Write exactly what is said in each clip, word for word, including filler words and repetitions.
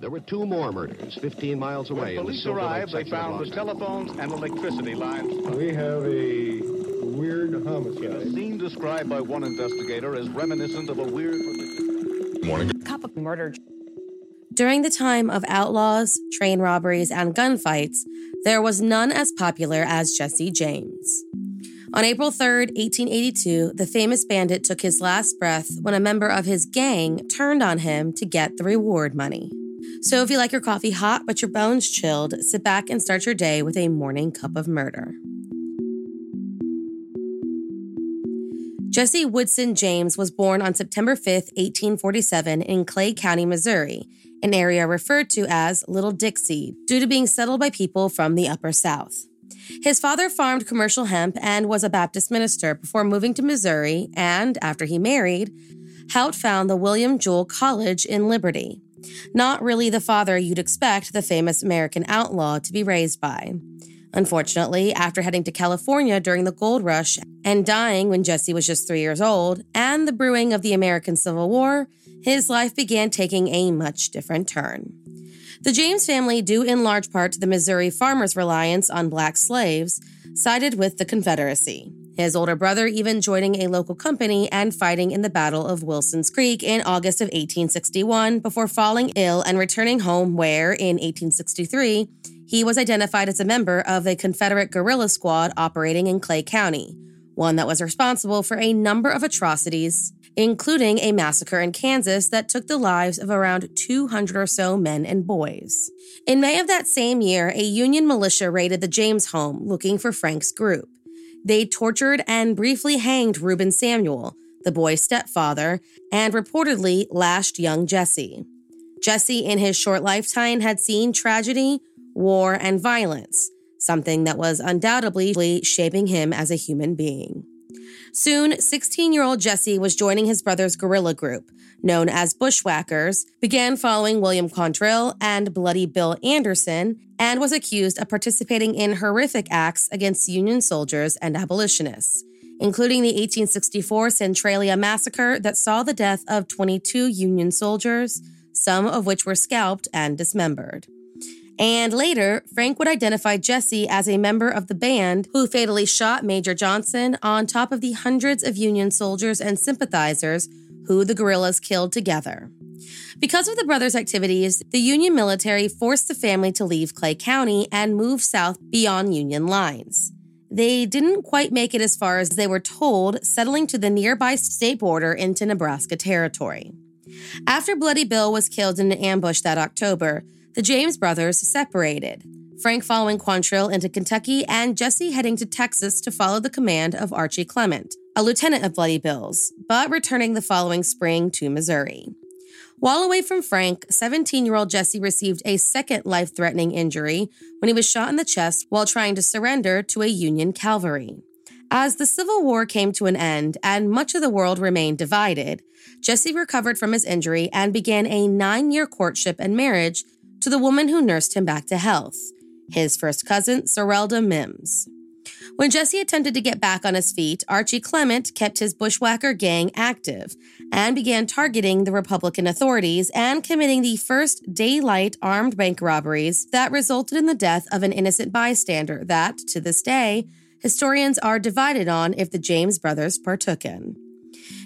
There were two more murders fifteen miles away. When police arrived, they found the telephones and electricity lines. We have a weird homicide. A scene described by one investigator as reminiscent of a weird... Morning Cup of Murder. During the time of outlaws, train robberies, and gunfights, there was none as popular as Jesse James. On April third, eighteen eighty-two, the famous bandit took his last breath when a member of his gang turned on him to get the reward money. So if you like your coffee hot but your bones chilled, sit back and start your day with a morning cup of murder. Jesse Woodson James was born on September fifth, eighteen forty-seven in Clay County, Missouri, an area referred to as Little Dixie due to being settled by people from the Upper South. His father farmed commercial hemp and was a Baptist minister before moving to Missouri and, after he married, Hout found the William Jewell College in Liberty. Not really the father you'd expect the famous American outlaw to be raised by. Unfortunately, after heading to California during the gold rush and dying when Jesse was just three years old, and the brewing of the American Civil War, his life began taking a much different turn. The James family, due in large part to the Missouri farmers' reliance on black slaves, sided with the Confederacy, his older brother even joining a local company and fighting in the Battle of Wilson's Creek in August of eighteen sixty-one before falling ill and returning home where, in eighteen sixty-three, he was identified as a member of a Confederate guerrilla squad operating in Clay County, one that was responsible for a number of atrocities, including a massacre in Kansas that took the lives of around two hundred or so men and boys. In May of that same year, a Union militia raided the James home looking for Frank's group. They tortured and briefly hanged Reuben Samuel, the boy's stepfather, and reportedly lashed young Jesse. Jesse, in his short lifetime, had seen tragedy, war, and violence, something that was undoubtedly shaping him as a human being. Soon, sixteen-year-old Jesse was joining his brother's guerrilla group, known as Bushwhackers, began following William Quantrill and Bloody Bill Anderson, and was accused of participating in horrific acts against Union soldiers and abolitionists, including the eighteen sixty-four Centralia massacre that saw the death of twenty-two Union soldiers, some of which were scalped and dismembered. And later, Frank would identify Jesse as a member of the band who fatally shot Major Johnson on top of the hundreds of Union soldiers and sympathizers who the guerrillas killed together. Because of the brothers' activities, the Union military forced the family to leave Clay County and move south beyond Union lines. They didn't quite make it as far as they were told, settling to the nearby state border into Nebraska territory. After Bloody Bill was killed in an ambush that October, the James brothers separated, Frank following Quantrill into Kentucky and Jesse heading to Texas to follow the command of Archie Clement, a lieutenant of Bloody Bill's, but returning the following spring to Missouri. While away from Frank, seventeen-year-old Jesse received a second life-threatening injury when he was shot in the chest while trying to surrender to a Union cavalry. As the Civil War came to an end and much of the world remained divided, Jesse recovered from his injury and began a nine-year courtship and marriage to the woman who nursed him back to health, his first cousin, Sorelda Mims. When Jesse attempted to get back on his feet, Archie Clement kept his bushwhacker gang active and began targeting the Republican authorities and committing the first daylight armed bank robberies that resulted in the death of an innocent bystander that, to this day, historians are divided on if the James brothers partook in.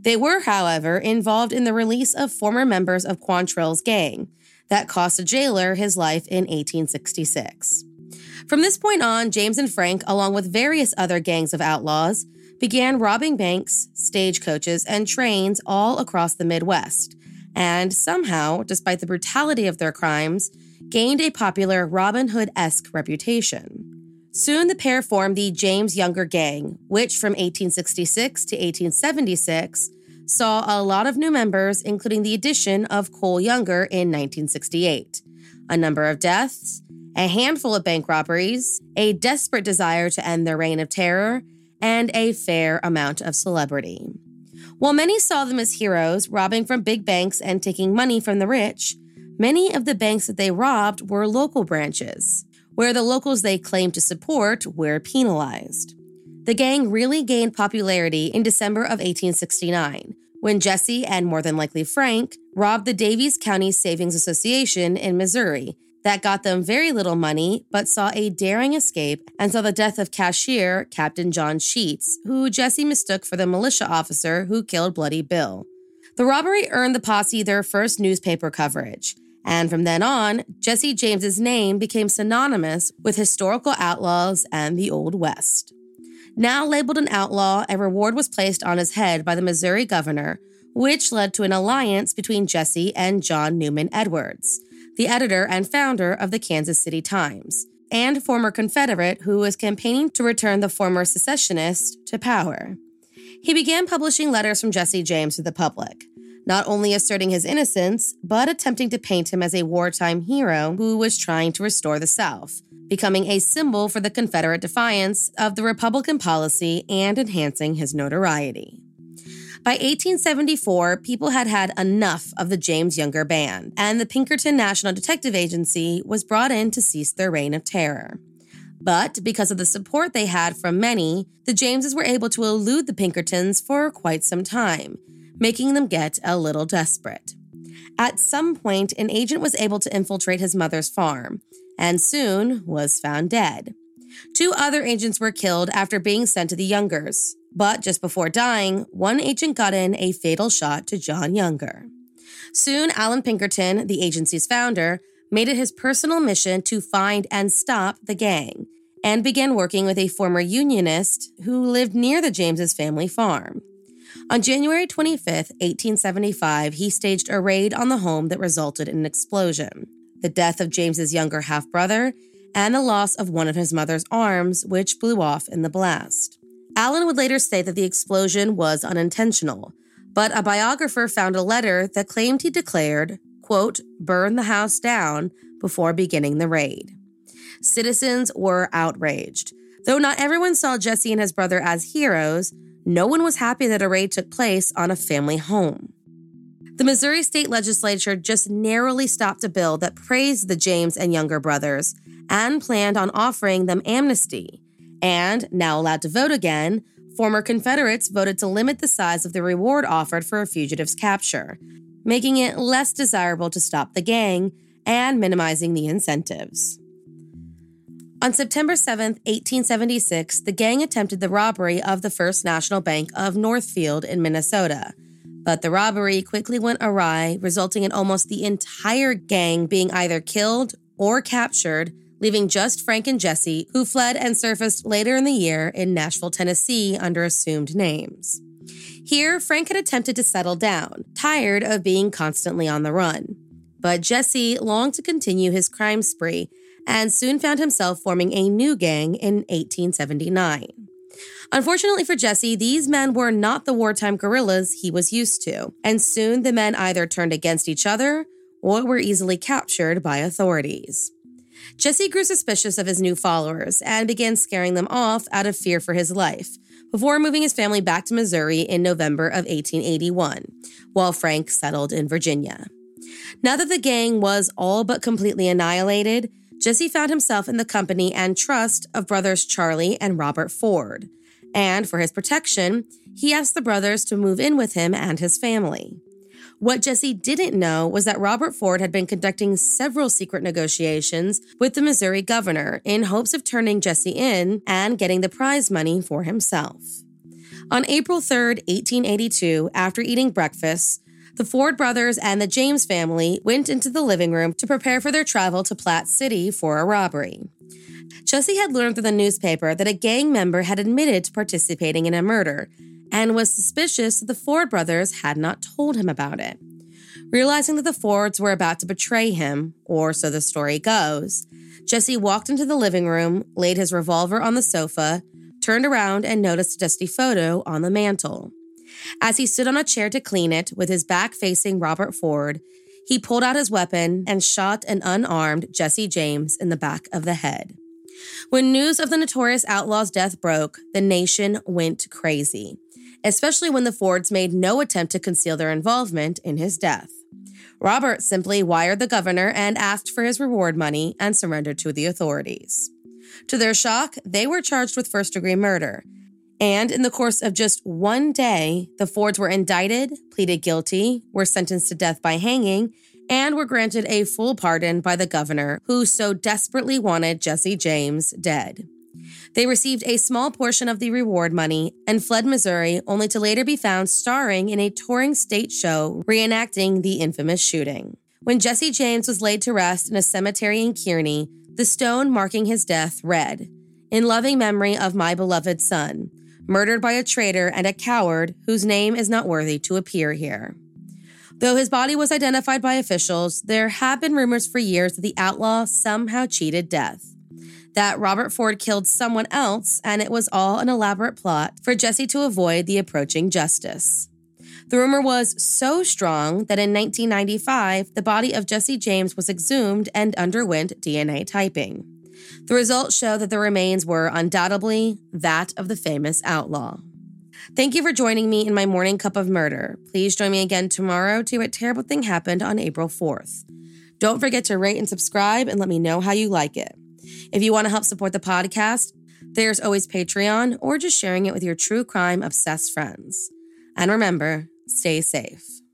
They were, however, involved in the release of former members of Quantrill's gang, that cost a jailer his life in eighteen sixty-six. From this point on, James and Frank, along with various other gangs of outlaws, began robbing banks, stagecoaches, and trains all across the Midwest, and somehow, despite the brutality of their crimes, gained a popular Robin Hood-esque reputation. Soon the pair formed the James Younger Gang, which from eighteen sixty-six to eighteen seventy-six saw a lot of new members, including the addition of Cole Younger in nineteen sixty-eight, a number of deaths, a handful of bank robberies, a desperate desire to end their reign of terror, and a fair amount of celebrity. While many saw them as heroes, robbing from big banks and taking money from the rich, many of the banks that they robbed were local branches, where the locals they claimed to support were penalized. The gang really gained popularity in December of eighteen sixty-nine, when Jesse and more than likely Frank robbed the Daviess County Savings Association in Missouri. That got them very little money, but saw a daring escape and saw the death of cashier Captain John Sheets, who Jesse mistook for the militia officer who killed Bloody Bill. The robbery earned the posse their first newspaper coverage. And from then on, Jesse James's name became synonymous with historical outlaws and the Old West. Now labeled an outlaw, a reward was placed on his head by the Missouri governor, which led to an alliance between Jesse and John Newman Edwards, the editor and founder of the Kansas City Times, and former Confederate who was campaigning to return the former secessionist to power. He began publishing letters from Jesse James to the public, not only asserting his innocence, but attempting to paint him as a wartime hero who was trying to restore the South, becoming a symbol for the Confederate defiance of the Republican policy and enhancing his notoriety. By eighteen seventy-four, people had had enough of the James Younger Band, and the Pinkerton National Detective Agency was brought in to cease their reign of terror. But because of the support they had from many, the Jameses were able to elude the Pinkertons for quite some time, making them get a little desperate. At some point, an agent was able to infiltrate his mother's farm, and soon was found dead. Two other agents were killed after being sent to the Youngers. But just before dying, one agent got in a fatal shot to John Younger. Soon, Alan Pinkerton, the agency's founder, made it his personal mission to find and stop the gang and began working with a former unionist who lived near the James's family farm. On January twenty-fifth, eighteen seventy-five, he staged a raid on the home that resulted in an explosion, the death of James's younger half-brother, and the loss of one of his mother's arms, which blew off in the blast. Alan would later say that the explosion was unintentional, but a biographer found a letter that claimed he declared, quote, burn the house down before beginning the raid. Citizens were outraged. Though not everyone saw Jesse and his brother as heroes, no one was happy that a raid took place on a family home. The Missouri state legislature just narrowly stopped a bill that praised the James and Younger brothers and planned on offering them amnesty. And, now allowed to vote again, former Confederates voted to limit the size of the reward offered for a fugitive's capture, making it less desirable to stop the gang and minimizing the incentives. On September seventh, eighteen seventy-six, the gang attempted the robbery of the First National Bank of Northfield in Minnesota, but the robbery quickly went awry, resulting in almost the entire gang being either killed or captured, leaving just Frank and Jesse, who fled and surfaced later in the year in Nashville, Tennessee, under assumed names. Here, Frank had attempted to settle down, tired of being constantly on the run. But Jesse longed to continue his crime spree and soon found himself forming a new gang in eighteen seventy-nine. Unfortunately for Jesse, these men were not the wartime guerrillas he was used to, and soon the men either turned against each other or were easily captured by authorities. Jesse grew suspicious of his new followers and began scaring them off out of fear for his life before moving his family back to Missouri in November of eighteen eighty-one, while Frank settled in Virginia. Now that the gang was all but completely annihilated, Jesse found himself in the company and trust of brothers Charlie and Robert Ford, and for his protection, he asked the brothers to move in with him and his family. What Jesse didn't know was that Robert Ford had been conducting several secret negotiations with the Missouri governor in hopes of turning Jesse in and getting the prize money for himself. On April third, eighteen eighty-two, after eating breakfast, the Ford brothers and the James family went into the living room to prepare for their travel to Platte City for a robbery. Jesse had learned through the newspaper that a gang member had admitted to participating in a murder, and was suspicious that the Ford brothers had not told him about it. Realizing that the Fords were about to betray him, or so the story goes, Jesse walked into the living room, laid his revolver on the sofa, turned around and noticed a dusty photo on the mantel. As he stood on a chair to clean it, with his back facing Robert Ford, he pulled out his weapon and shot an unarmed Jesse James in the back of the head. When news of the notorious outlaw's death broke, the nation went crazy, especially when the Fords made no attempt to conceal their involvement in his death. Robert simply wired the governor and asked for his reward money and surrendered to the authorities. To their shock, they were charged with first-degree murder, And in the course of just one day, the Fords were indicted, pleaded guilty, were sentenced to death by hanging, and were granted a full pardon by the governor, who so desperately wanted Jesse James dead. They received a small portion of the reward money and fled Missouri, only to later be found starring in a touring state show reenacting the infamous shooting. When Jesse James was laid to rest in a cemetery in Kearney, the stone marking his death read, "In loving memory of my beloved son, murdered by a traitor and a coward whose name is not worthy to appear here." Though his body was identified by officials, there have been rumors for years that the outlaw somehow cheated death, that Robert Ford killed someone else, and it was all an elaborate plot for Jesse to avoid the approaching justice. The rumor was so strong that in nineteen ninety-five, the body of Jesse James was exhumed and underwent D N A typing. The results show that the remains were undoubtedly that of the famous outlaw. Thank you for joining me in my Morning Cup of Murder. Please join me again tomorrow to hear what terrible thing happened on April fourth. Don't forget to rate and subscribe and let me know how you like it. If you want to help support the podcast, there's always Patreon or just sharing it with your true crime obsessed friends. And remember, stay safe.